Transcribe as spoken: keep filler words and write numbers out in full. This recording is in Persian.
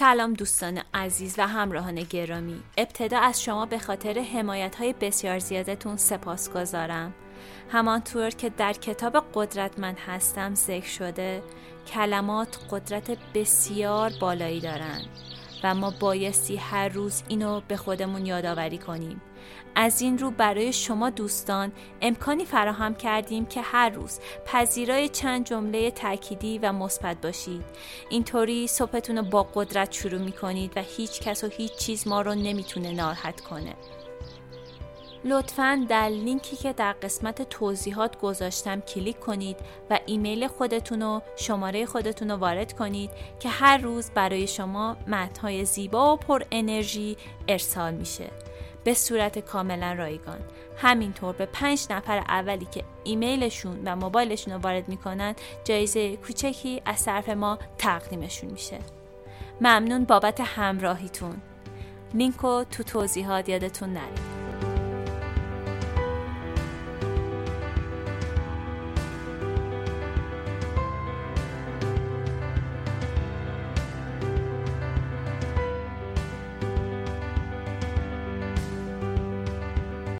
سلام دوستان عزیز و همراهان گرامی. ابتدا از شما به خاطر حمایت‌های بسیار زیادتون سپاسگزارم. همانطور که در کتاب قدرتمند هستم ذکر شده، کلمات قدرت بسیار بالایی دارند و ما بایستی هر روز اینو به خودمون یادآوری کنیم. از این رو برای شما دوستان امکانی فراهم کردیم که هر روز پذیرای چند جمله تأکیدی و مثبت باشید. اینطوری صبحتون رو با قدرت شروع می‌کنید و هیچ کس و هیچ چیز ما رو نمیتونه ناراحت کنه. لطفاً در لینکی که در قسمت توضیحات گذاشتم کلیک کنید و ایمیل خودتون و شماره خودتون رو وارد کنید که هر روز برای شما متن‌های زیبا و پر انرژی ارسال میشه به صورت کاملا رایگان. همینطور به پنج نفر اولی که ایمیلشون و موبایلشون رو وارد میکنن جایزه کوچکی از طرف ما تقدیمشون میشه. ممنون بابت همراهیتون. لینک رو تو توضیحات یادتون نره.